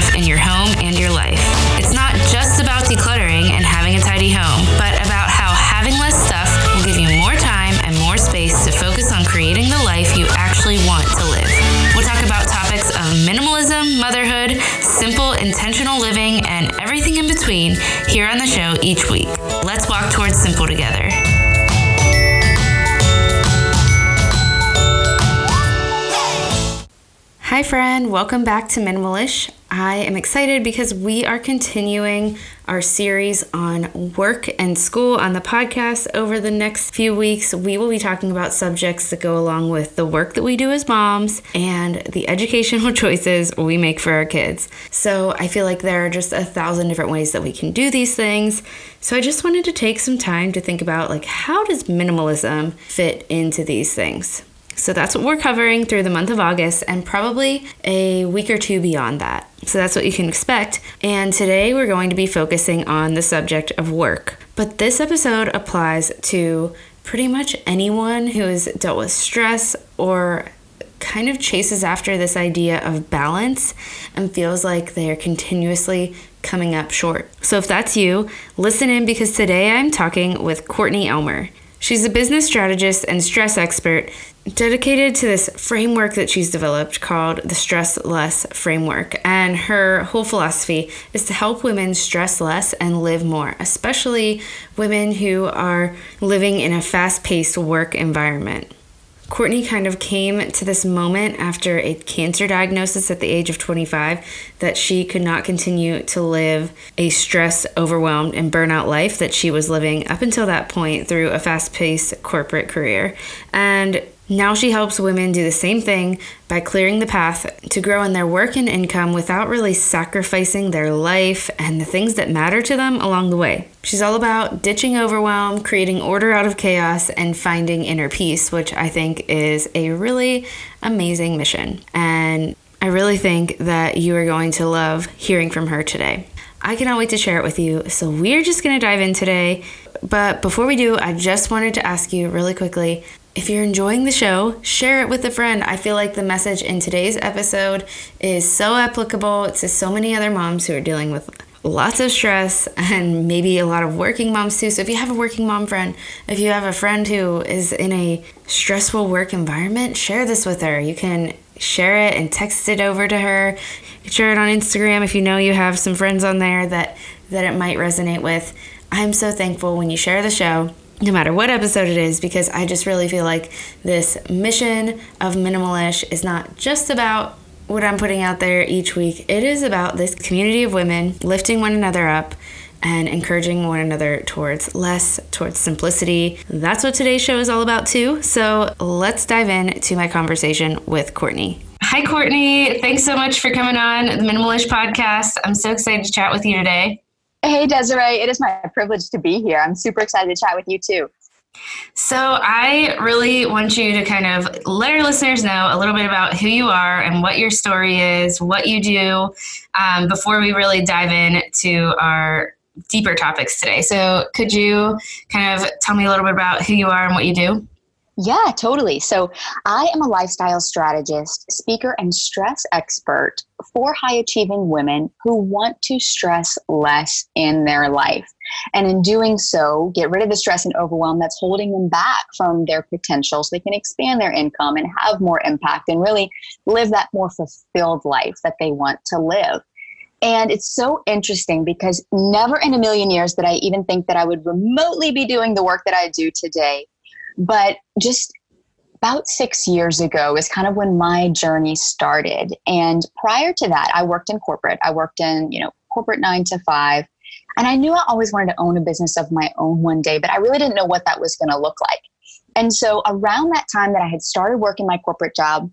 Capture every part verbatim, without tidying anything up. stuff in your home and your life. It's not just about decluttering and having a tidy home, but about how having less stuff will give you more time and more space to focus on creating the life you actually want to live. We'll talk about topics of minimalism, motherhood, simple, intentional living, and everything in between here on the show each week. Let's walk towards simple together. Hi friend, welcome back to Minimalish. I am excited because we are continuing our series on work and school on the podcast. Over the next few weeks, we will be talking about subjects that go along with the work that we do as moms and the educational choices we make for our kids. So I feel like there are just a thousand different ways that we can do these things. So I just wanted to take some time to think about, like, how does minimalism fit into these things? So that's what we're covering through the month of August and probably a week or two beyond that. So that's what you can expect. And today we're going to be focusing on the subject of work. But this episode applies to pretty much anyone who has dealt with stress or kind of chases after this idea of balance and feels like they are continuously coming up short. So if that's you, listen in, because today I'm talking with Courtney Elmer. She's a business strategist and stress expert dedicated to this framework that she's developed called the Stress Less Framework. And her whole philosophy is to help women stress less and live more, especially women who are living in a fast-paced work environment. Courtney kind of came to this moment after a cancer diagnosis at the age of twenty-five that she could not continue to live a stress, overwhelmed, and burnout life that she was living up until that point through a fast-paced corporate career. And now she helps women do the same thing by clearing the path to grow in their work and income without really sacrificing their life and the things that matter to them along the way. She's all about ditching overwhelm, creating order out of chaos, and finding inner peace, which I think is a really amazing mission. And I really think that you are going to love hearing from her today. I cannot wait to share it with you. So we're just going to dive in today. But before we do, I just wanted to ask you really quickly, if you're enjoying the show, share it with a friend. I feel like the message in today's episode is so applicable to so many other moms who are dealing with lots of stress, and maybe a lot of working moms too. So if you have a working mom friend, if you have a friend who is in a stressful work environment, share this with her. You can share it and text it over to her. Share it on Instagram if you know you have some friends on there that, that it might resonate with. I'm so thankful when you share the show, no matter what episode it is, because I just really feel like this mission of Minimalish is not just about what I'm putting out there each week. It is about this community of women lifting one another up and encouraging one another towards less, towards simplicity. That's what today's show is all about too. So let's dive in to my conversation with Courtney. Hi, Courtney. Thanks so much for coming on the Minimalish podcast. I'm so excited to chat with you today. Hey, Desiree, it is my privilege to be here. I'm super excited to chat with you too. So I really want you to kind of let our listeners know a little bit about who you are and what your story is, what you do, um, before we really dive into our deeper topics today. So could you kind of tell me a little bit about who you are and what you do? Yeah, totally. So I am a lifestyle strategist, speaker, and stress expert for high-achieving women who want to stress less in their life. And in doing so, get rid of the stress and overwhelm that's holding them back from their potential so they can expand their income and have more impact and really live that more fulfilled life that they want to live. And it's so interesting because never in a million years did I even think that I would remotely be doing the work that I do today. But just about six years ago is kind of when my journey started. And prior to that, I worked in corporate. I worked in, you know, corporate nine to five. And I knew I always wanted to own a business of my own one day, but I really didn't know what that was going to look like. And so around that time that I had started working my corporate job,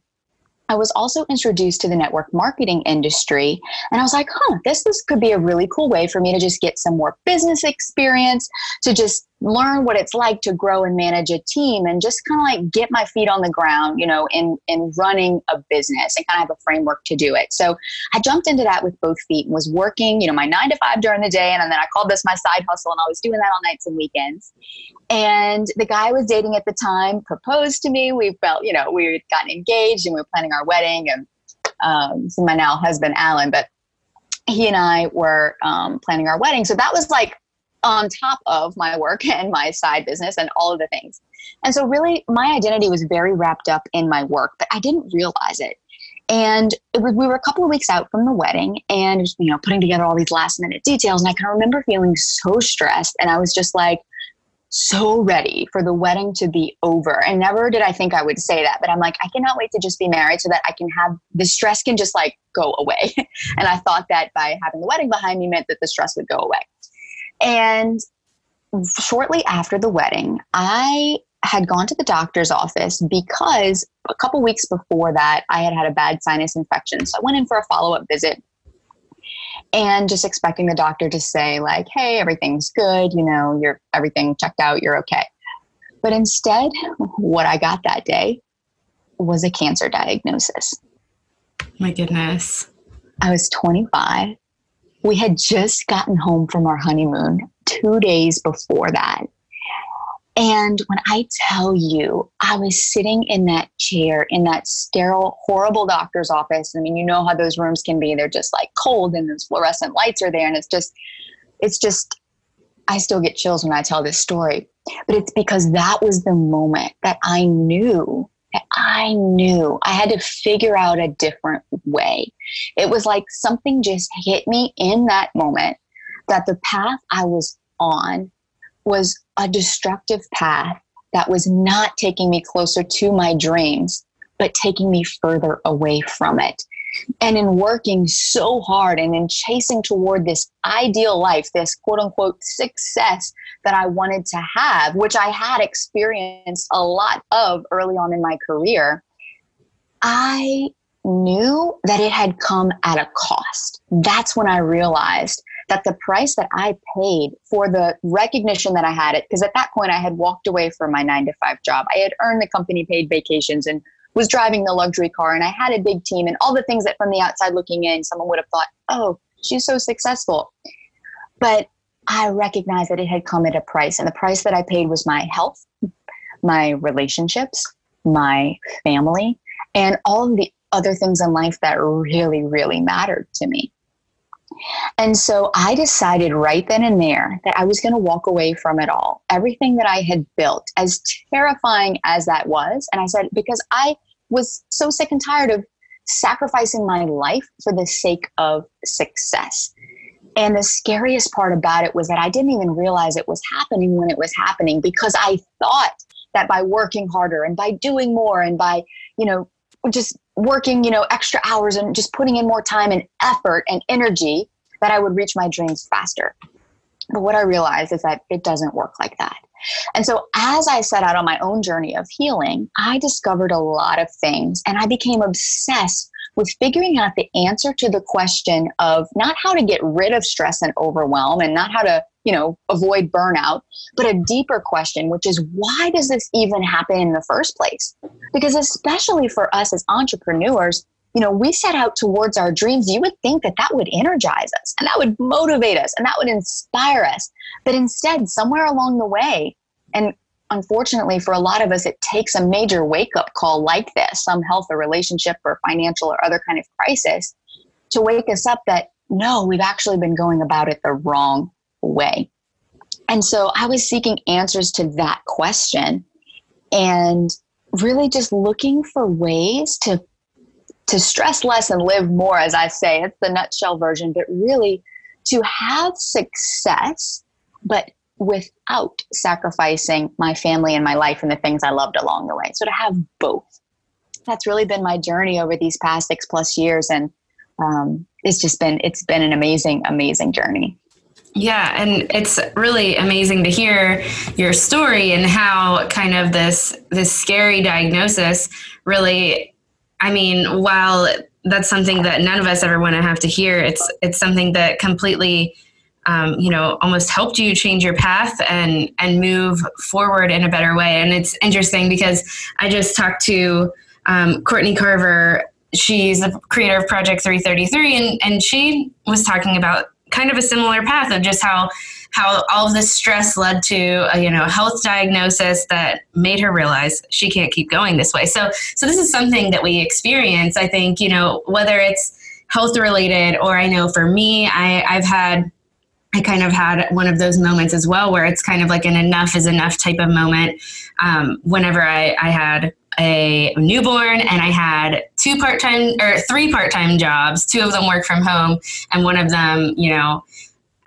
I was also introduced to the network marketing industry. And I was like, huh, this, this could be a really cool way for me to just get some more business experience, to just learn what it's like to grow and manage a team and just kind of like get my feet on the ground, you know, in, in running a business and kind of have a framework to do it. So I jumped into that with both feet and was working, you know, my nine to five during the day. And then I called this my side hustle, and I was doing that all nights and weekends. And the guy I was dating at the time proposed to me. We felt, you know, we had gotten engaged and we were planning our wedding, and um, my now husband, Alan, but he and I were um, planning our wedding. So that was like on top of my work and my side business and all of the things. And so really my identity was very wrapped up in my work, but I didn't realize it. And it was, we were a couple of weeks out from the wedding and, you know, putting together all these last minute details. And I can remember feeling so stressed, and I was just like, so ready for the wedding to be over. And never did I think I would say that, but I'm like, I cannot wait to just be married so that I can have the stress can just like go away. And I thought that by having the wedding behind me meant that the stress would go away. And shortly after the wedding, I had gone to the doctor's office because a couple weeks before that, I had had a bad sinus infection. So I went in for a follow-up visit and just expecting the doctor to say like, hey, everything's good. You know, you're everything checked out. You're okay. But instead, what I got that day was a cancer diagnosis. My goodness. I was twenty-five. We had just gotten home from our honeymoon two days before that. And when I tell you, I was sitting in that chair in that sterile, horrible doctor's office. I mean, you know how those rooms can be. They're just like cold and those fluorescent lights are there. And it's just, it's just, I still get chills when I tell this story. But it's because that was the moment that I knew that I knew I had to figure out a different way. It was like something just hit me in that moment that the path I was on was a destructive path that was not taking me closer to my dreams, but taking me further away from it. And in working so hard and in chasing toward this ideal life, this quote unquote success that I wanted to have, which I had experienced a lot of early on in my career, I knew that it had come at a cost. That's when I realized that the price that I paid for the recognition that I had it, because at that point I had walked away from my nine to five job. I had earned the company paid vacations and was driving the luxury car, and I had a big team and all the things that from the outside looking in, someone would have thought, oh, she's so successful. But I recognized that it had come at a price, and the price that I paid was my health, my relationships, my family, and all of the other things in life that really, really mattered to me. And so I decided right then and there that I was going to walk away from it all, everything that I had built, as terrifying as that was. And I said, because I was so sick and tired of sacrificing my life for the sake of success. And the scariest part about it was that I didn't even realize it was happening when it was happening, because I thought that by working harder and by doing more and by, you know, just working, you know, extra hours and just putting in more time and effort and energy, that I would reach my dreams faster. But what I realized is that it doesn't work like that. And so as I set out on my own journey of healing, I discovered a lot of things, and I became obsessed with figuring out the answer to the question of not how to get rid of stress and overwhelm and not how to, you know, avoid burnout, but a deeper question, which is why does this even happen in the first place? Because especially for us as entrepreneurs, you know, we set out towards our dreams. You would think that that would energize us and that would motivate us and that would inspire us. But instead, somewhere along the way, and unfortunately for a lot of us, it takes a major wake-up call like this, some health or relationship or financial or other kind of crisis, to wake us up that, no, we've actually been going about it the wrong way. And so I was seeking answers to that question and really just looking for ways to to stress less and live more, as I say. It's the nutshell version, but really to have success, but without sacrificing my family and my life and the things I loved along the way. So to have both, that's really been my journey over these past six plus years. And um, it's just been, it's been an amazing, amazing journey. Yeah. And it's really amazing to hear your story and how kind of this, this scary diagnosis really, I mean, while that's something that none of us ever want to have to hear, it's, it's something that completely, um, you know, almost helped you change your path and, and move forward in a better way. And it's interesting because I just talked to, um, Courtney Carver. She's the creator of Project three thirty-three. And, and she was talking about kind of a similar path of just how, how all of this stress led to a, you know, health diagnosis that made her realize she can't keep going this way. So, so this is something that we experience, I think, you know, whether it's health related, or I know for me, I, I've had, I kind of had one of those moments as well, where it's kind of like an enough is enough type of moment. Um, whenever I, I had a newborn and I had two part-time or three part-time jobs, two of them work from home and one of them, you know,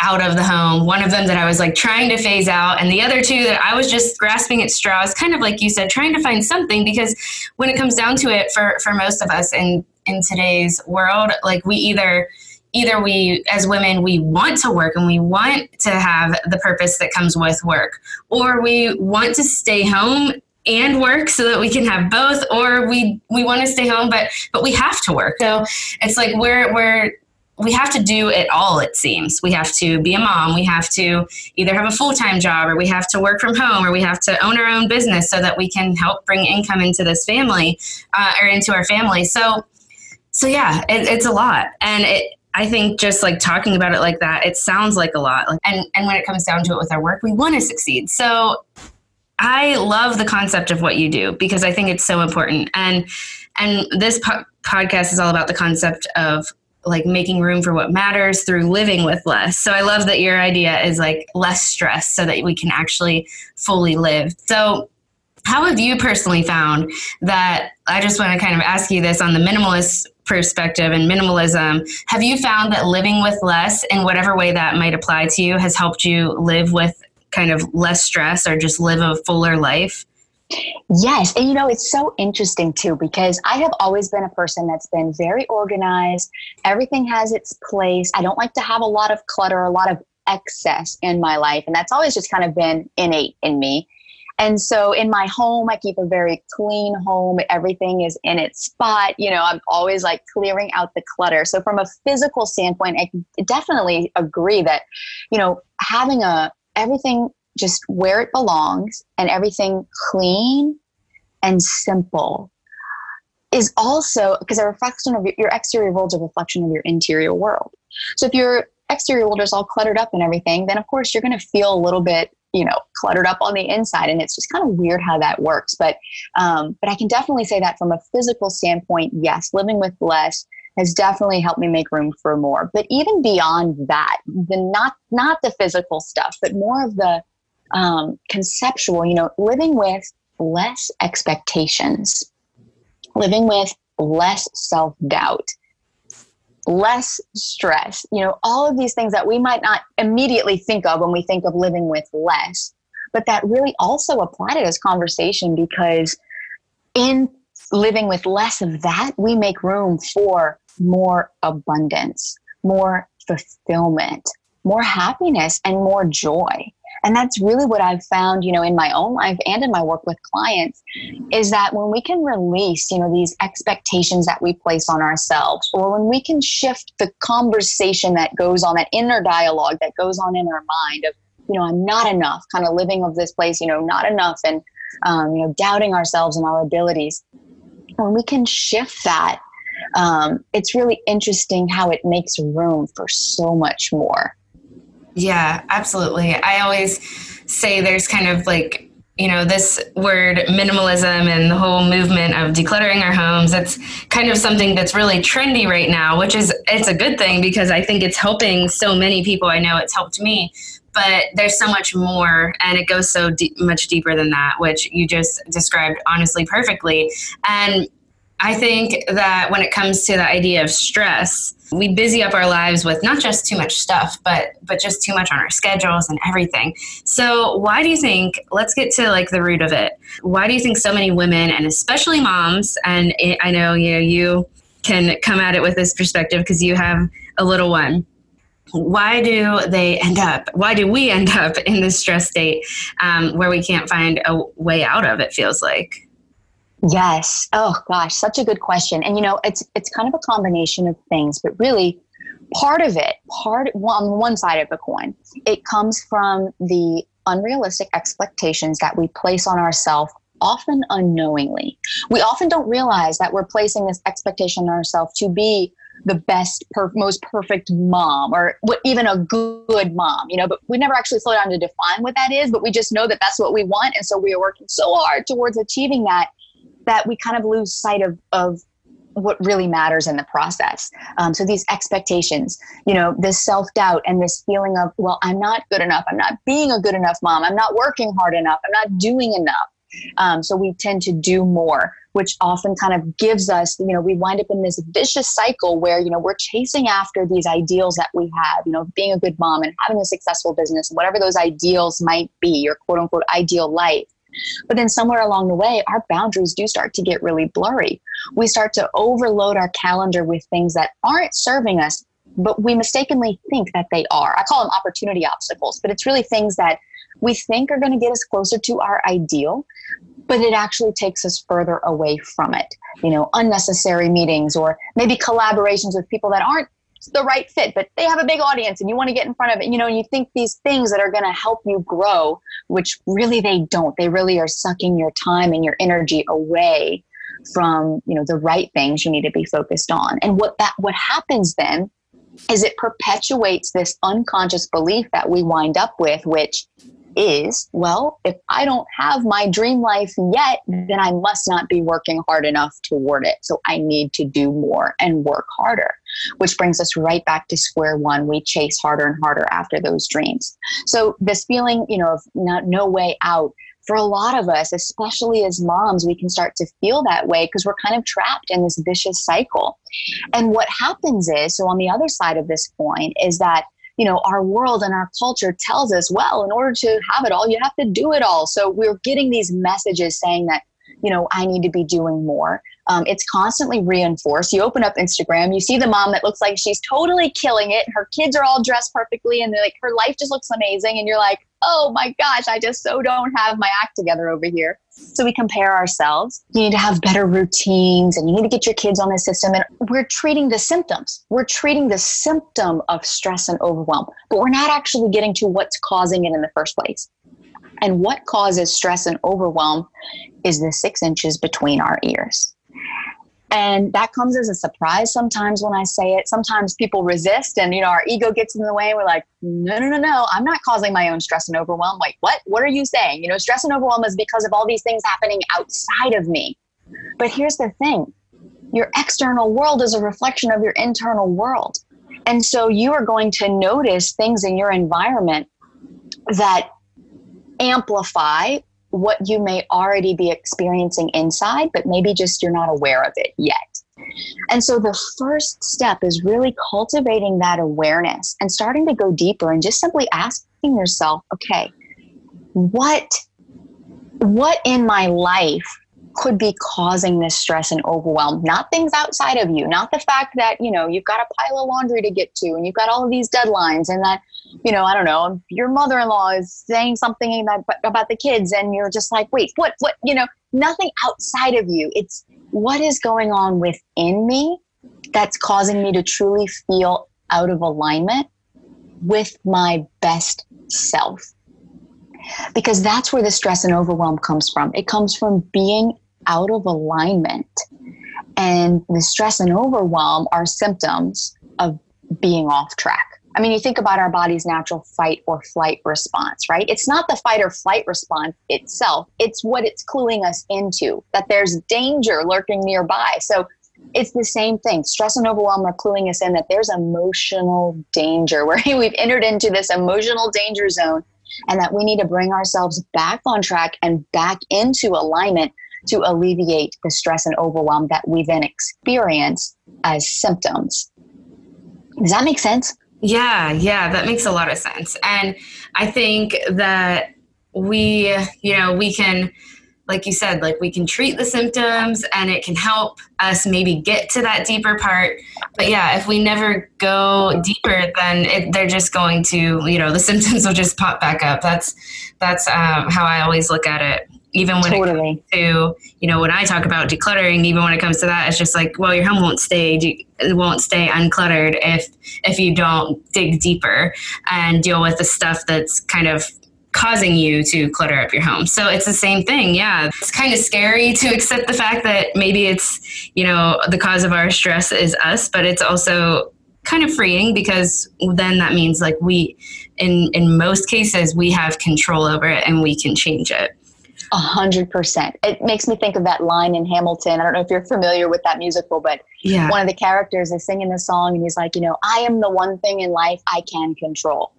out of the home, one of them that I was like trying to phase out, and the other two that I was just grasping at straws, kind of like you said, trying to find something, because when it comes down to it, for, for most of us in, in today's world, like we either, either we, as women, we want to work and we want to have the purpose that comes with work, or we want to stay home and work so that we can have both, or we, we want to stay home, but, but we have to work. So it's like, we're, we're, we have to do it all, it seems. We have to be a mom. We have to either have a full-time job, or we have to work from home, or we have to own our own business so that we can help bring income into this family uh, or into our family. So, so yeah, it, it's a lot. And it, I think just like talking about it like that, it sounds like a lot. And, and when it comes down to it with our work, we want to succeed. So I love the concept of what you do, because I think it's so important. And, and this po- podcast is all about the concept of like making room for what matters through living with less. So I love that your idea is like less stress so that we can actually fully live. So how have you personally found that? I just want to kind of ask you this on the minimalist perspective and minimalism. Have you found that living with less in whatever way that might apply to you has helped you live with kind of less stress or just live a fuller life? Yes. And you know, it's so interesting too, because I have always been a person that's been very organized. Everything has its place. I don't like to have a lot of clutter, a lot of excess in my life. And that's always just kind of been innate in me. And so in my home, I keep a very clean home. Everything is in its spot. You know, I'm always like clearing out the clutter. So from a physical standpoint, I definitely agree that, you know, having a everything just where it belongs and everything clean and simple is also, because a reflection of your, your exterior world is a reflection of your interior world. So if your exterior world is all cluttered up and everything, then of course you're going to feel a little bit, you know, cluttered up on the inside. And it's just kind of weird how that works. But, um, but I can definitely say that from a physical standpoint, yes, living with less has definitely helped me make room for more. But even beyond that, the not, not the physical stuff, but more of the, um, conceptual, you know, living with less expectations, living with less self-doubt, less stress, you know, all of these things that we might not immediately think of when we think of living with less, but that really also apply to this conversation, because in living with less of that, we make room for more abundance, more fulfillment, more happiness, and more joy. And that's really what I've found, you know, in my own life and in my work with clients, is that when we can release, you know, these expectations that we place on ourselves, or when we can shift the conversation that goes on, that inner dialogue that goes on in our mind of, you know, I'm not enough, kind of living of this place, you know, not enough, and, um, you know, doubting ourselves and our abilities. When we can shift that, um, it's really interesting how it makes room for so much more. Yeah, absolutely. I always say there's kind of like, you know, this word minimalism and the whole movement of decluttering our homes, that's kind of something that's really trendy right now, which is, it's a good thing, because I think it's helping so many people. I know it's helped me, but there's so much more, and it goes so deep, much deeper than that, which you just described honestly perfectly. And I think that when it comes to the idea of stress, we busy up our lives with not just too much stuff, but but just too much on our schedules and everything. So why do you think, let's get to like the root of it. Why do you think so many women, and especially moms, and I know, you know, you can come at it with this perspective because you have a little one. Why do they end up, why do we end up in this stress state um, where we can't find a way out of it, feels like? Yes. Oh gosh, such a good question. And you know, it's it's kind of a combination of things, but really part of it, part well, on one side of the coin, it comes from the unrealistic expectations that we place on ourselves, often unknowingly. We often don't realize that we're placing this expectation on ourselves to be the best, per- most perfect mom, or even a good mom, you know, but we never actually slow down to define what that is, but we just know that that's what we want. And so we are working so hard towards achieving that, that we kind of lose sight of, of what really matters in the process. Um, so these expectations, you know, this self-doubt and this feeling of, well, I'm not good enough. I'm not being a good enough mom. I'm not working hard enough. I'm not doing enough. Um, so we tend to do more, which often kind of gives us, you know, we wind up in this vicious cycle where, you know, we're chasing after these ideals that we have, you know, being a good mom and having a successful business, whatever those ideals might be, your quote unquote ideal life. But then somewhere along the way, our boundaries do start to get really blurry. We start to overload our calendar with things that aren't serving us, but we mistakenly think that they are. I call them opportunity obstacles, but it's really things that we think are going to get us closer to our ideal, but it actually takes us further away from it. You know, unnecessary meetings or maybe collaborations with people that aren't the right fit, but they have a big audience and you want to get in front of it, you know, and you think these things that are going to help you grow, which really they don't. They really are sucking your time and your energy away from, you know, the right things you need to be focused on. And what that, what happens then is it perpetuates this unconscious belief that we wind up with, which is, well, if I don't have my dream life yet, then I must not be working hard enough toward it. So I need to do more and work harder, which brings us right back to square one. We chase harder and harder after those dreams. So this feeling, you know, of not, no way out, for a lot of us, especially as moms, we can start to feel that way because we're kind of trapped in this vicious cycle. And what happens is, so on the other side of this coin is that, you know, our world and our culture tells us, well, in order to have it all, you have to do it all. So we're getting these messages saying that, you know, I need to be doing more. Um, it's constantly reinforced. You open up Instagram, you see the mom that looks like she's totally killing it. Her kids are all dressed perfectly and they're like, her life just looks amazing. And you're like, oh my gosh, I just so don't have my act together over here. So we compare ourselves. You need to have better routines and you need to get your kids on this system. And we're treating the symptoms. We're treating the symptom of stress and overwhelm, but we're not actually getting to what's causing it in the first place. And what causes stress and overwhelm is the six inches between our ears. And that comes as a surprise sometimes when I say it. Sometimes people resist and, you know, our ego gets in the way. And we're like, no, no, no, no, I'm not causing my own stress and overwhelm. Like, what? What are you saying? You know, stress and overwhelm is because of all these things happening outside of me. But here's the thing. Your external world is a reflection of your internal world. And so you are going to notice things in your environment that amplify what you may already be experiencing inside, but maybe just you're not aware of it yet. And so the first step is really cultivating that awareness and starting to go deeper and just simply asking yourself, okay, what, what in my life could be causing this stress and overwhelm? Not things outside of you, not the fact that, you know, you've got a pile of laundry to get to and you've got all of these deadlines and that, you know, I don't know, your mother-in-law is saying something about the kids and you're just like, wait, what, what, you know, nothing outside of you. It's what is going on within me that's causing me to truly feel out of alignment with my best self. Because that's where the stress and overwhelm comes from. It comes from being out of alignment. And the stress and overwhelm are symptoms of being off track. I mean, you think about our body's natural fight or flight response, right? It's not the fight or flight response itself. It's what it's cluing us into, that there's danger lurking nearby. So it's the same thing. Stress and overwhelm are cluing us in that there's emotional danger, where we've entered into this emotional danger zone and that we need to bring ourselves back on track and back into alignment to alleviate the stress and overwhelm that we then experience as symptoms. Does that make sense? Yeah, yeah, that makes a lot of sense. And I think that we, you know, we can, like you said, like we can treat the symptoms and it can help us maybe get to that deeper part. But yeah, if we never go deeper, then it, they're just going to, you know, the symptoms will just pop back up. That's, that's um, how I always look at it. Even when totally. It comes to, you know, when I talk about decluttering, even when it comes to that, it's just like, well, your home won't stay, won't stay uncluttered if, if you don't dig deeper and deal with the stuff that's kind of causing you to clutter up your home. So it's the same thing. Yeah. It's kind of scary to accept the fact that maybe it's, you know, the cause of our stress is us, but it's also kind of freeing because then that means like we, in, in most cases, we have control over it and we can change it. A hundred percent. It makes me think of that line in Hamilton. I don't know if you're familiar with that musical, but yeah. one of the characters is singing this song and he's like, you know, I am the one thing in life I can control.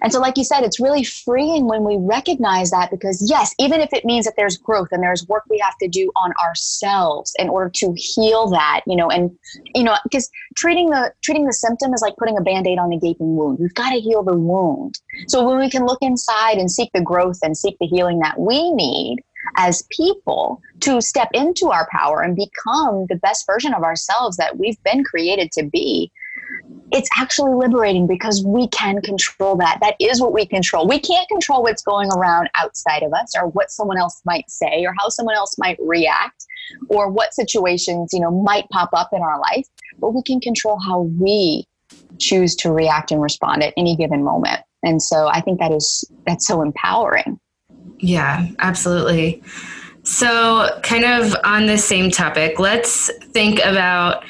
And so, like you said, it's really freeing when we recognize that, because yes, even if it means that there's growth and there's work we have to do on ourselves in order to heal that, you know, and, you know, because treating the, treating the symptom is like putting a Band-Aid on a gaping wound. We've got to heal the wound. So when we can look inside and seek the growth and seek the healing that we need as people to step into our power and become the best version of ourselves that we've been created to be, it's actually liberating, because we can control that. That is what we control. We can't control what's going around outside of us, or what someone else might say, or how someone else might react, or what situations, you know, might pop up in our life, but we can control how we choose to react and respond at any given moment. And so I think that is, that's so empowering. Yeah, absolutely. So kind of on this same topic, let's think about,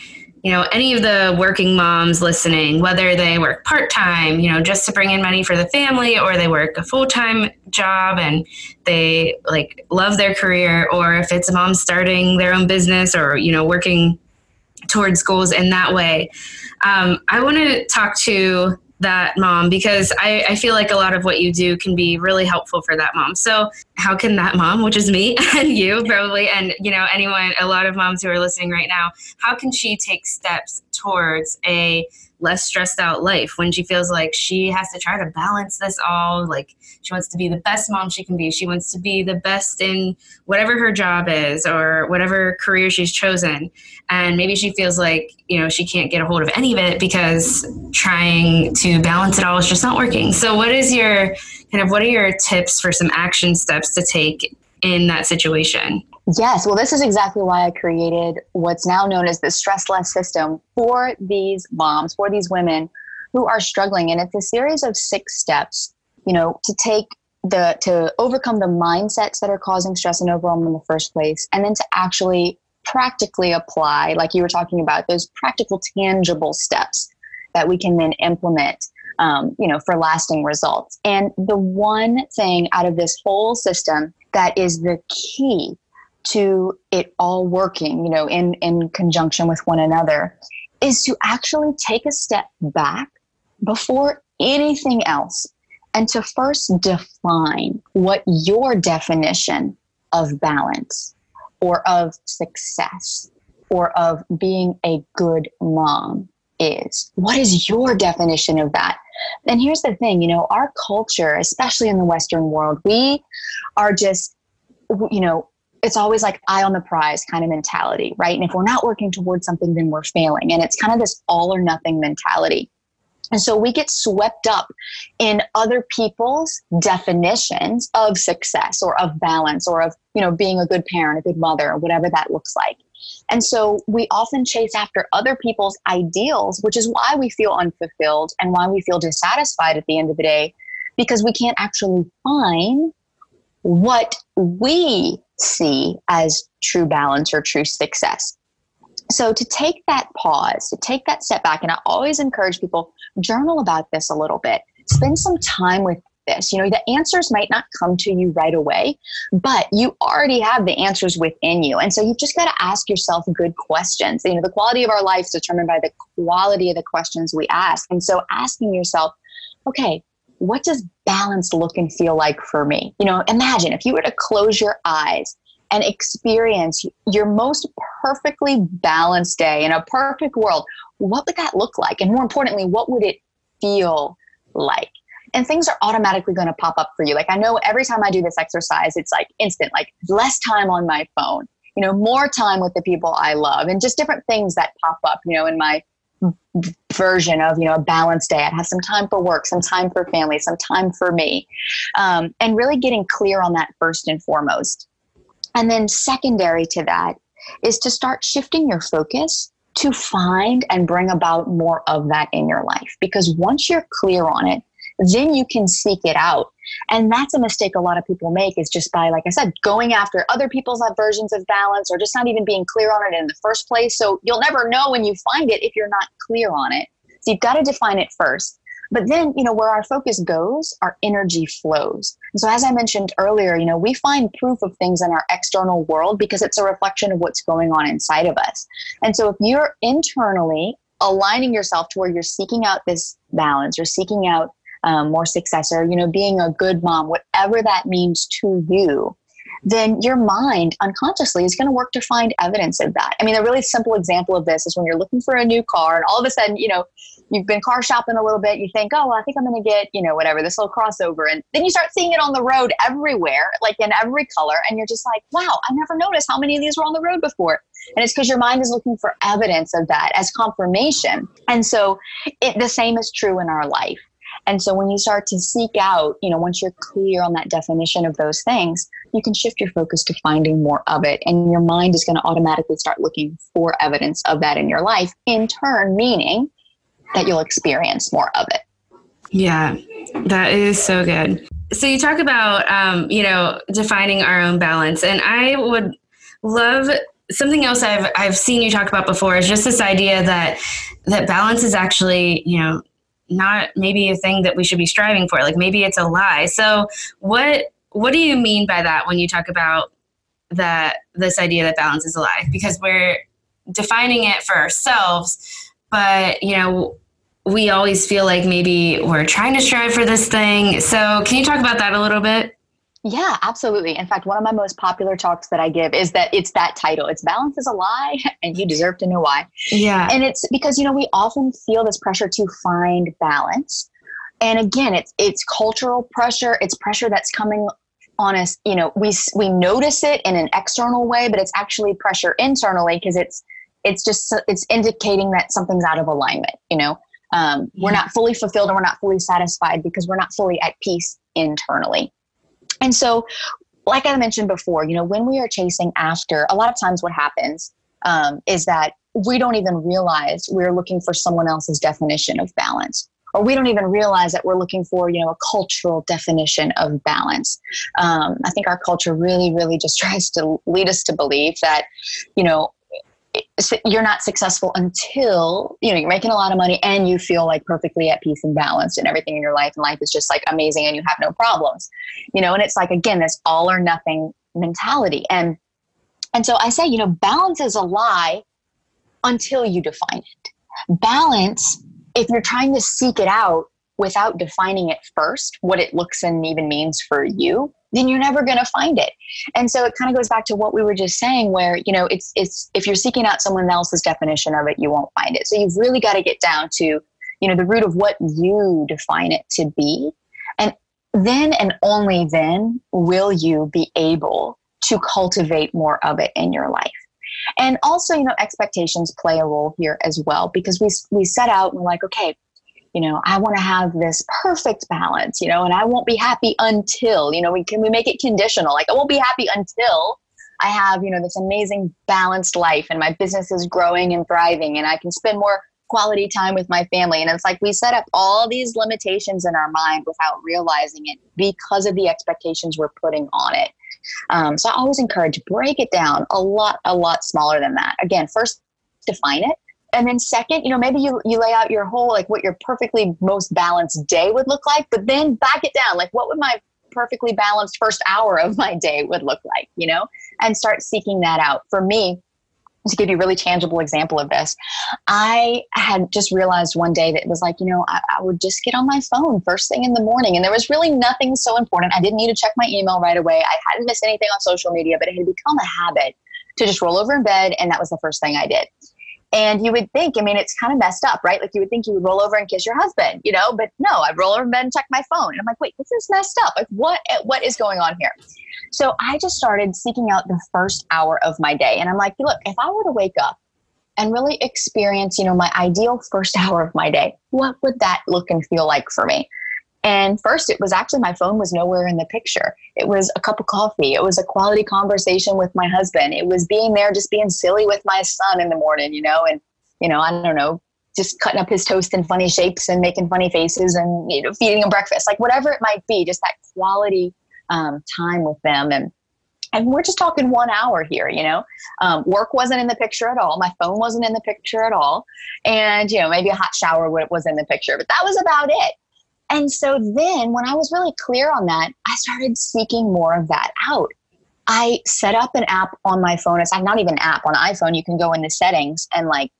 you know, any of the working moms listening, whether they work part-time, you know, just to bring in money for the family, or they work a full-time job and they like love their career, or if it's a mom starting their own business, or, you know, working towards goals in that way. Um, I want to talk to that mom, because I, I feel like a lot of what you do can be really helpful for that mom. So how can that mom, which is me and you probably, and you know, anyone, a lot of moms who are listening right now, how can she take steps towards a less stressed out life when she feels like she has to try to balance this all? Like, she wants to be the best mom she can be. She wants to be the best in whatever her job is, or whatever career she's chosen. And maybe she feels like, you know, she can't get a hold of any of it because trying to balance it all is just not working. So what is your kind of, what are your tips for some action steps to take in that situation? Yes. Well, this is exactly why I created what's now known as the Stress Less system for these moms, for these women who are struggling. And it's a series of six steps, you know, to take the, to overcome the mindsets that are causing stress and overwhelm in the first place. And then to actually practically apply, like you were talking about, those practical, tangible steps that we can then implement, um, you know, for lasting results. And the one thing out of this whole system that is the key to it all working, you know, in, in conjunction with one another, is to actually take a step back before anything else and to first define what your definition of balance, or of success, or of being a good mom is. What is your definition of that? And here's the thing, you know, our culture, especially in the Western world, we are just, you know, it's always like eye on the prize kind of mentality, right? And if we're not working towards something, then we're failing. And it's kind of this all or nothing mentality. And so we get swept up in other people's definitions of success, or of balance, or of, you know, being a good parent, a good mother, or whatever that looks like. And so we often chase after other people's ideals, which is why we feel unfulfilled and why we feel dissatisfied at the end of the day, because we can't actually find what we see as true balance or true success. So to take that pause, to take that step back, and I always encourage people, journal about this a little bit. Spend some time with this. You know, the answers might not come to you right away, but you already have the answers within you. And so you've just got to ask yourself good questions. You know, the quality of our life is determined by the quality of the questions we ask. And so asking yourself, okay, what does balance look and feel like for me? You know, imagine if you were to close your eyes and experience your most perfectly balanced day in a perfect world. What would that look like? And more importantly, what would it feel like? And things are automatically going to pop up for you. Like, I know every time I do this exercise, it's like instant, like less time on my phone, you know, more time with the people I love, and just different things that pop up, you know, in my version of, you know, a balanced day. I'd have some time for work, some time for family, some time for me. Um, and really getting clear on that first and foremost. And then secondary to that is to start shifting your focus to find and bring about more of that in your life. Because once you're clear on it, then you can seek it out. And that's a mistake a lot of people make, is just by, like I said, going after other people's versions of balance, or just not even being clear on it in the first place. So you'll never know when you find it if you're not clear on it. So you've got to define it first. But then, you know, where our focus goes, our energy flows. And so as I mentioned earlier, you know, we find proof of things in our external world because it's a reflection of what's going on inside of us. And so if you're internally aligning yourself to where you're seeking out this balance, you're seeking out um, more success, or, you know, being a good mom, whatever that means to you, then your mind unconsciously is going to work to find evidence of that. I mean, a really simple example of this is when you're looking for a new car and all of a sudden, you know, you've been car shopping a little bit, you think, oh, well, I think I'm going to get, you know, whatever, this little crossover. And then you start seeing it on the road everywhere, like in every color. And you're just like, wow, I never noticed how many of these were on the road before. And it's because your mind is looking for evidence of that as confirmation. And so it, the same is true in our life. And so when you start to seek out, you know, once you're clear on that definition of those things, you can shift your focus to finding more of it. And your mind is going to automatically start looking for evidence of that in your life, in turn, meaning that you'll experience more of it. Yeah, that is so good. So you talk about, um, you know, defining our own balance. And I would love something else I've, I've seen you talk about before is just this idea that, that balance is actually, you know, not maybe a thing that we should be striving for. Like maybe it's a lie. So what, what do you mean by that when you talk about that, this idea that balance is a lie? Because we're defining it for ourselves, but you know, we always feel like maybe we're trying to strive for this thing. So can you talk about that a little bit? Yeah, absolutely. In fact, one of my most popular talks that I give is that it's that title. It's Balance is a Lie and You Deserve to Know Why. Yeah. And it's because, you know, we often feel this pressure to find balance. And again, it's, it's cultural pressure. It's pressure that's coming on us. You know, we, we notice it in an external way, but it's actually pressure internally because it's, it's just, it's indicating that something's out of alignment. You know, um, yeah. We're not fully fulfilled and we're not fully satisfied because we're not fully at peace internally. And so, like I mentioned before, you know, when we are chasing after, a lot of times what happens um, is that we don't even realize we're looking for someone else's definition of balance, or we don't even realize that we're looking for, you know, a cultural definition of balance. Um, I think our culture really, really just tries to lead us to believe that, you know, you're not successful until, you know, you're making a lot of money and you feel like perfectly at peace and balanced and everything in your life and life is just like amazing and you have no problems, you know, and it's like, again, this all or nothing mentality. And, and so I say, you know, balance is a lie until you define it. Balance, if you're trying to seek it out without defining it first, what it looks and even means for you, then you're never going to find it. And so it kind of goes back to what we were just saying where, you know, it's, it's, if you're seeking out someone else's definition of it, you won't find it. So you've really got to get down to, you know, the root of what you define it to be. And then, and only then will you be able to cultivate more of it in your life. And also, you know, expectations play a role here as well, because we, we set out and we're like, okay, you know, I want to have this perfect balance, you know, and I won't be happy until, you know, we can, we make it conditional. Like I won't be happy until I have, you know, this amazing balanced life and my business is growing and thriving and I can spend more quality time with my family. And it's like, we set up all these limitations in our mind without realizing it because of the expectations we're putting on it. Um, so I always encourage, break it down a lot, a lot smaller than that. Again, first define it. And then second, you know, maybe you, you lay out your whole, like what your perfectly most balanced day would look like, but then back it down. Like what would my perfectly balanced first hour of my day would look like, you know, and start seeking that out. For me, to give you a really tangible example of this, I had just realized one day that it was like, you know, I, I would just get on my phone first thing in the morning and there was really nothing so important. I didn't need to check my email right away. I hadn't missed anything on social media, but it had become a habit to just roll over in bed. And that was the first thing I did. And you would think, I mean, it's kind of messed up, right? Like you would think you would roll over and kiss your husband, you know, but no, I'd roll over in bed and check my phone. And I'm like, wait, this is messed up. Like what, what is going on here? So I just started seeking out the first hour of my day. And I'm like, look, if I were to wake up and really experience, you know, my ideal first hour of my day, what would that look and feel like for me? And first, it was actually my phone was nowhere in the picture. It was a cup of coffee. It was a quality conversation with my husband. It was being there, just being silly with my son in the morning, you know, and, you know, I don't know, just cutting up his toast in funny shapes and making funny faces and, you know, feeding him breakfast, like whatever it might be, just that quality um, time with them. And And we're just talking one hour here, you know, um, work wasn't in the picture at all. My phone wasn't in the picture at all. And, you know, maybe a hot shower was in the picture, but that was about it. And so then when I was really clear on that, I started seeking more of that out. I set up an app on my phone. It's not even an app on iPhone. You can go into settings and like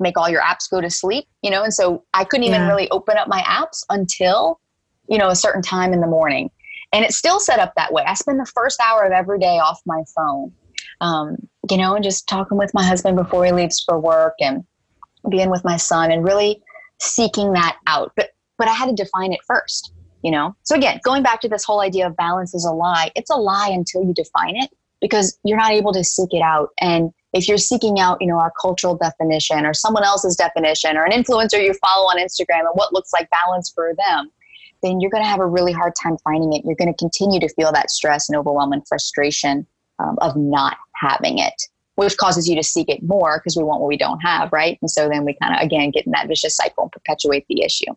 make all your apps go to sleep, you know? And so I couldn't even yeah. really open up my apps until, you know, a certain time in the morning. And it's still set up that way. I spend the first hour of every day off my phone, um, you know, and just talking with my husband before he leaves for work and being with my son and really seeking that out. But, but I had to define it first, you know? So again, going back to this whole idea of balance is a lie. It's a lie until you define it because you're not able to seek it out. And if you're seeking out, you know, our cultural definition or someone else's definition or an influencer you follow on Instagram and what looks like balance for them, then you're going to have a really hard time finding it. You're going to continue to feel that stress and overwhelm and frustration um, of not having it, which causes you to seek it more because we want what we don't have, right? And so then we kind of, again, get in that vicious cycle and perpetuate the issue.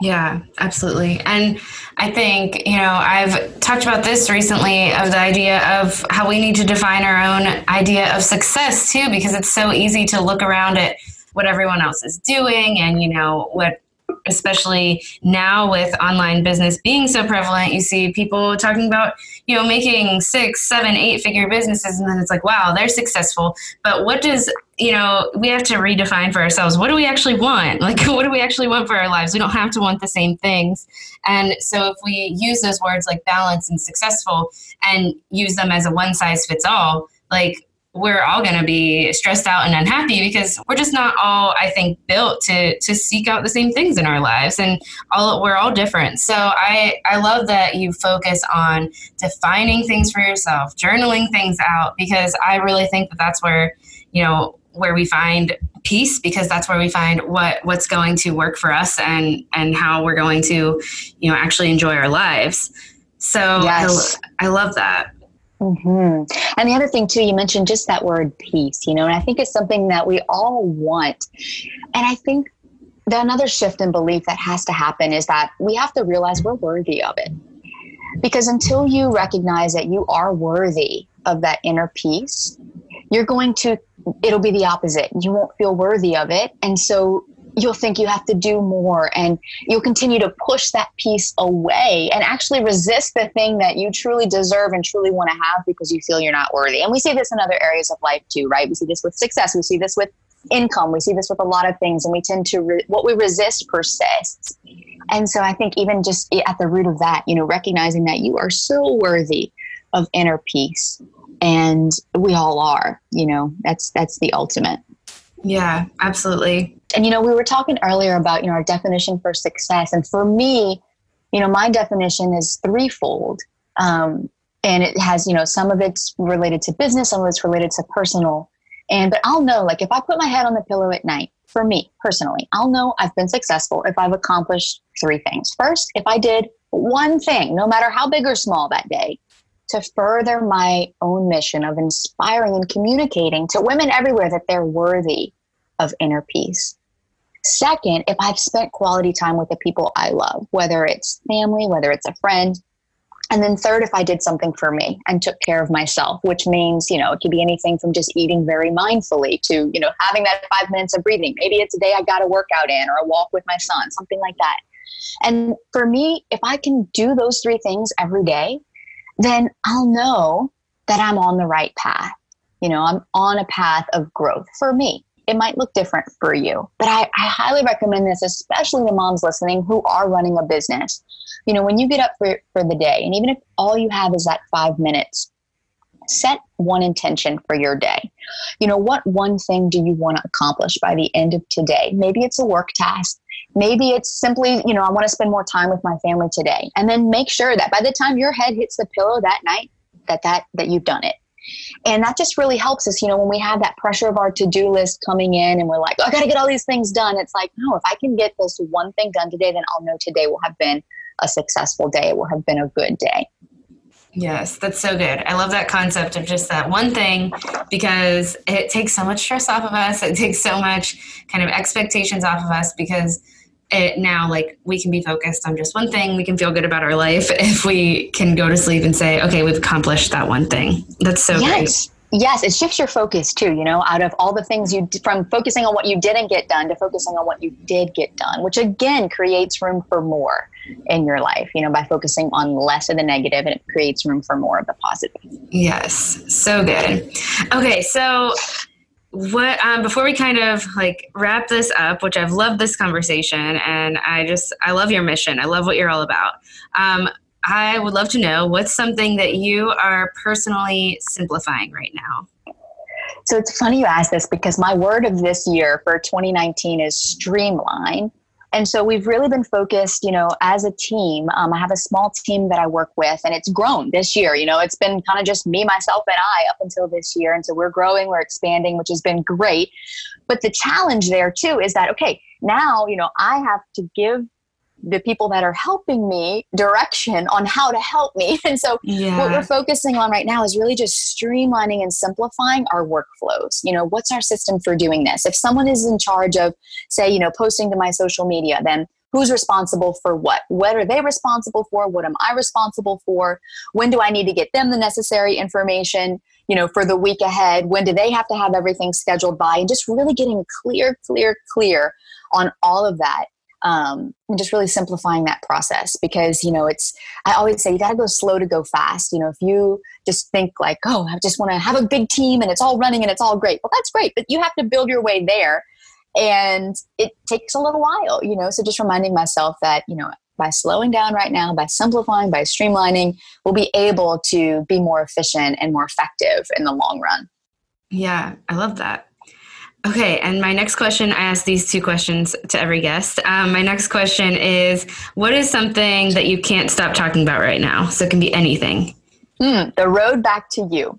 Yeah, absolutely. And I think, you know, I've talked about this recently of the idea of how we need to define our own idea of success too, because it's so easy to look around at what everyone else is doing and, you know, what, especially now with online business being so prevalent, you see people talking about, you know, making six, seven, eight figure businesses. And then it's like, wow, they're successful. But what does, you know, we have to redefine for ourselves. What do we actually want? Like, what do we actually want for our lives? We don't have to want the same things. And so if we use those words like balance and successful and use them as a one size fits all, like, we're all going to be stressed out and unhappy because we're just not all, I think, built to to seek out the same things in our lives, and all we're all different. So I, I love that you focus on defining things for yourself, journaling things out, because I really think that that's where, you know, where we find peace, because that's where we find what, what's going to work for us and, and how we're going to, you know, actually enjoy our lives. So yes. I, I love that. Mm-hmm. And the other thing too, you mentioned just that word peace, you know, and I think it's something that we all want. And I think that another shift in belief that has to happen is that we have to realize we're worthy of it, because until you recognize that you are worthy of that inner peace, you're going to, it'll be the opposite. You won't feel worthy of it. And so you'll think you have to do more, and you'll continue to push that piece away and actually resist the thing that you truly deserve and truly want to have because you feel you're not worthy. And we see this in other areas of life too, right? We see this with success. We see this with income. We see this with a lot of things, and we tend to, re- what we resist persists. And so I think even just at the root of that, you know, recognizing that you are so worthy of inner peace, and we all are, you know, that's, that's the ultimate. Yeah, absolutely. And, you know, we were talking earlier about, you know, our definition for success. And for me, you know, my definition is threefold. Um, and it has, you know, some of it's related to business, some of it's related to personal. And, but I'll know, like, if I put my head on the pillow at night, for me personally, I'll know I've been successful if I've accomplished three things. First, if I did one thing, no matter how big or small that day, to further my own mission of inspiring and communicating to women everywhere that they're worthy of inner peace. Second, if I've spent quality time with the people I love, whether it's family, whether it's a friend. And then third, if I did something for me and took care of myself, which means, you know, it could be anything from just eating very mindfully to, you know, having that five minutes of breathing. Maybe it's a day I got a workout in or a walk with my son, something like that. And for me, if I can do those three things every day, then I'll know that I'm on the right path. You know, I'm on a path of growth for me. It might look different for you, but I, I highly recommend this, especially the moms listening who are running a business. You know, when you get up for, for the day, and even if all you have is that five minutes, set one intention for your day. You know, what one thing do you want to accomplish by the end of today? Maybe it's a work task. Maybe it's simply, you know, I want to spend more time with my family today. And then make sure that by the time your head hits the pillow that night, that that, that you've done it. And that just really helps us, you know, when we have that pressure of our to-do list coming in and we're like, oh, I got to get all these things done. It's like, no, if I can get this one thing done today, then I'll know today will have been a successful day. It will have been a good day. Yes, that's so good. I love that concept of just that one thing, because it takes so much stress off of us. It takes so much kind of expectations off of us, because it now, like, we can be focused on just one thing. We can feel good about our life if we can go to sleep and say, okay, we've accomplished that one thing. That's so yes. great. Yes, it shifts your focus too, you know, out of all the things you, from focusing on what you didn't get done to focusing on what you did get done, which again creates room for more in your life, you know, by focusing on less of the negative, and it creates room for more of the positive. Yes, so good. Okay, so what, um, before we kind of like wrap this up, which I've loved this conversation, and I just, I love your mission. I love what you're all about. Um, I would love to know, what's something that you are personally simplifying right now? So it's funny you ask this, because my word of this year for twenty nineteen is streamline. And so we've really been focused, you know, as a team. Um, I have a small team that I work with, and it's grown this year. You know, it's been kind of just me, myself, and I up until this year. And so we're growing, we're expanding, which has been great. But the challenge there too is that, okay, now, you know, I have to give the people that are helping me direction on how to help me. And so yeah. what we're focusing on right now is really just streamlining and simplifying our workflows. You know, what's our system for doing this? If someone is in charge of, say, you know, posting to my social media, then who's responsible for what? What are they responsible for? What am I responsible for? When do I need to get them the necessary information, you know, for the week ahead? When do they have to have everything scheduled by? And just really getting clear, clear, clear on all of that. Um, and just really simplifying that process, because, you know, it's, I always say you gotta go slow to go fast. You know, if you just think like, oh, I just want to have a big team and it's all running and it's all great. Well, that's great, but you have to build your way there, and it takes a little while, you know, so just reminding myself that, you know, by slowing down right now, by simplifying, by streamlining, we'll be able to be more efficient and more effective in the long run. Yeah. I love that. Okay. And my next question, I ask these two questions to every guest. Um, my next question is, what is something that you can't stop talking about right now? So it can be anything. Mm, The Road Back to You.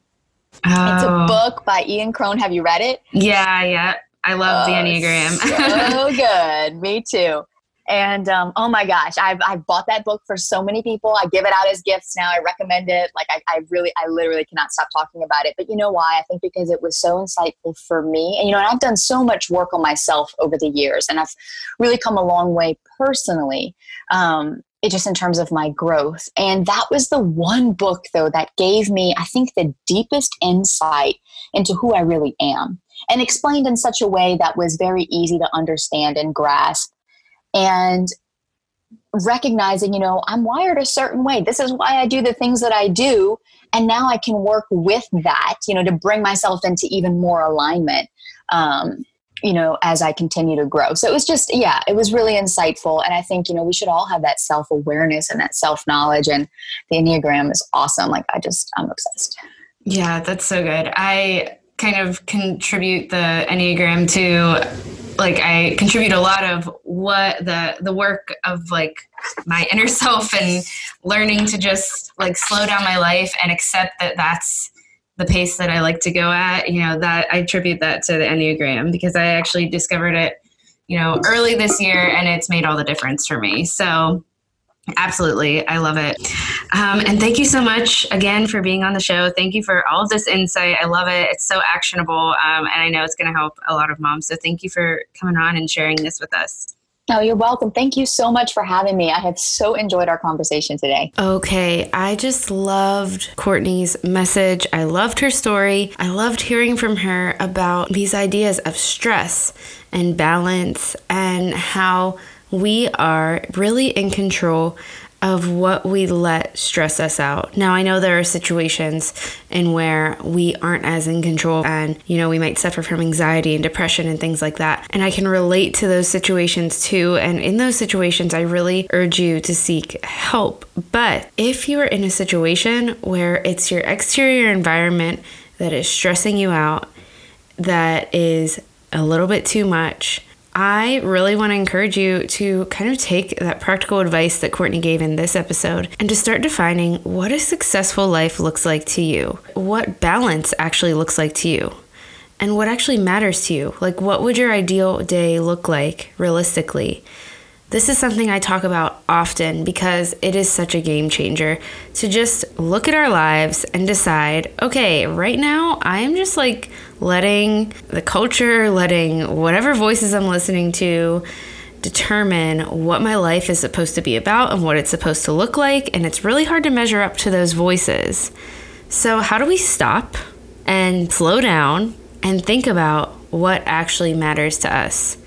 Oh. It's a book by Ian Crone. Have you read it? Yeah. Yeah. I love oh, the Enneagram. So good. Me too. And, um, oh my gosh, I've, I've bought that book for so many people. I give it out as gifts now. I recommend it. Like I, I really, I literally cannot stop talking about it, but you know why? I think because it was so insightful for me, and, you know, and I've done so much work on myself over the years, and I've really come a long way personally. Um, It just in terms of my growth. And that was the one book though that gave me, I think, the deepest insight into who I really am, and explained in such a way that was very easy to understand and grasp. And recognizing, you know, I'm wired a certain way. This is why I do the things that I do. And now I can work with that, you know, to bring myself into even more alignment, um, you know, as I continue to grow. So it was just, yeah, it was really insightful. And I think, you know, we should all have that self-awareness and that self-knowledge, and the Enneagram is awesome. Like I just, I'm obsessed. Yeah, that's so good. I kind of contribute the Enneagram to... Like I contribute a lot of what the, the work of like my inner self, and learning to just like slow down my life and accept that that's the pace that I like to go at, you know, that I attribute that to the Enneagram, because I actually discovered it, you know, early this year, and it's made all the difference for me. So absolutely. I love it. Um, and thank you so much again for being on the show. Thank you for all of this insight. I love it. It's so actionable. Um, and I know it's going to help a lot of moms. So thank you for coming on and sharing this with us. No, you're welcome. Thank you so much for having me. I have so enjoyed our conversation today. Okay. I just loved Courtney's message. I loved her story. I loved hearing from her about these ideas of stress and balance, and how we are really in control of what we let stress us out. Now, I know there are situations in where we aren't as in control, and, you know, we might suffer from anxiety and depression and things like that. And I can relate to those situations too. And in those situations, I really urge you to seek help. But if you are in a situation where it's your exterior environment that is stressing you out, that is a little bit too much, I really want to encourage you to kind of take that practical advice that Courtney gave in this episode, and to start defining what a successful life looks like to you, what balance actually looks like to you, and what actually matters to you. Like, what would your ideal day look like realistically? This is something I talk about often, because it is such a game changer to just look at our lives and decide, okay, right now I'm just like letting the culture, letting whatever voices I'm listening to, determine what my life is supposed to be about and what it's supposed to look like, and it's really hard to measure up to those voices. So how do we stop and slow down and think about what actually matters to us?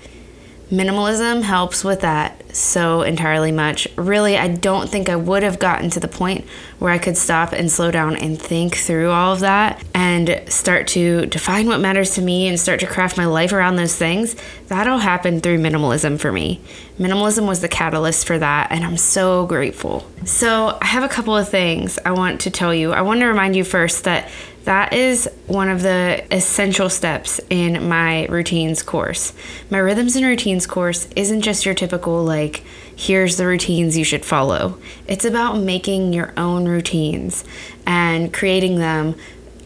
Minimalism helps with that so entirely much. Really, I don't think I would have gotten to the point where I could stop and slow down and think through all of that and start to define what matters to me and start to craft my life around those things. That all happened through minimalism for me. Minimalism was the catalyst for that, and I'm so grateful. So I have a couple of things I want to tell you. I want to remind you first that that is one of the essential steps in my routines course. My rhythms and routines course isn't just your typical, like, here's the routines you should follow. It's about making your own routines and creating them.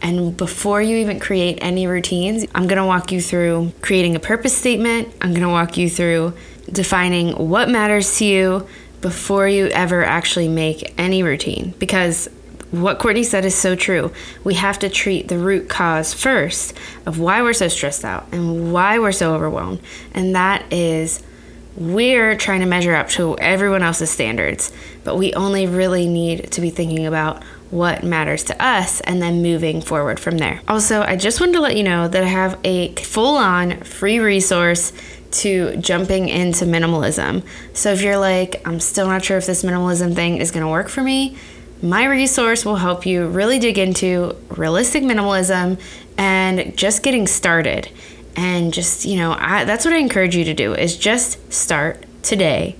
And before you even create any routines, I'm gonna walk you through creating a purpose statement. I'm gonna walk you through defining what matters to you before you ever actually make any routine, because what Courtney said is so true. We have to treat the root cause first of why we're so stressed out and why we're so overwhelmed. And that is, we're trying to measure up to everyone else's standards, but we only really need to be thinking about what matters to us and then moving forward from there. Also, I just wanted to let you know that I have a full-on free resource to jumping into minimalism. So if you're like, I'm still not sure if this minimalism thing is going to work for me, my resource will help you really dig into realistic minimalism and just getting started. And just, you know, I, that's what I encourage you to do, is just start today.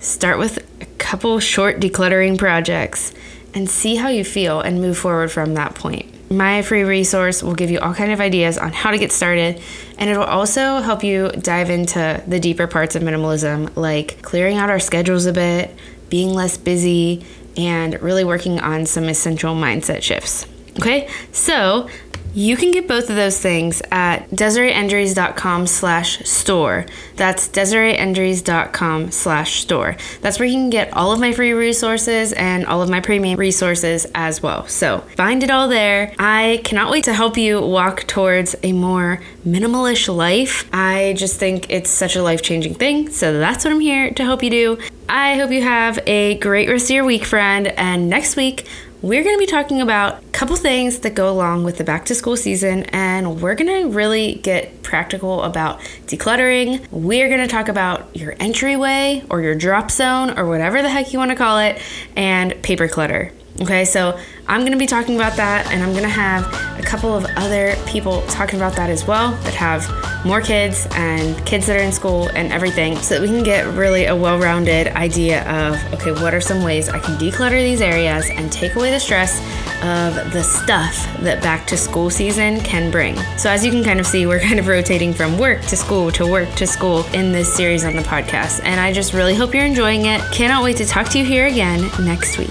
Start with a couple short decluttering projects and see how you feel and move forward from that point. My free resource will give you all kinds of ideas on how to get started, and it'll also help you dive into the deeper parts of minimalism, like clearing out our schedules a bit, being less busy, and really working on some essential mindset shifts. Okay, so you can get both of those things at Desiree Endries dot com slash store. That's Desiree Endries dot com slash store. That's where you can get all of my free resources and all of my premium resources as well. So find it all there. I cannot wait to help you walk towards a more minimalish life. I just think it's such a life-changing thing. So that's what I'm here to help you do. I hope you have a great rest of your week, friend. And next week, we're going to be talking about a couple things that go along with the back to school season, and we're going to really get practical about decluttering. We're going to talk about your entryway or your drop zone or whatever the heck you want to call it, and paper clutter. Okay, so I'm going to be talking about that, and I'm going to have a couple of other people talking about that as well that have more kids and kids that are in school and everything, so that we can get really a well-rounded idea of, okay, what are some ways I can declutter these areas and take away the stress of the stuff that back to school season can bring. So as you can kind of see, we're kind of rotating from work to school to work to school in this series on the podcast. And I just really hope you're enjoying it. Cannot wait to talk to you here again next week.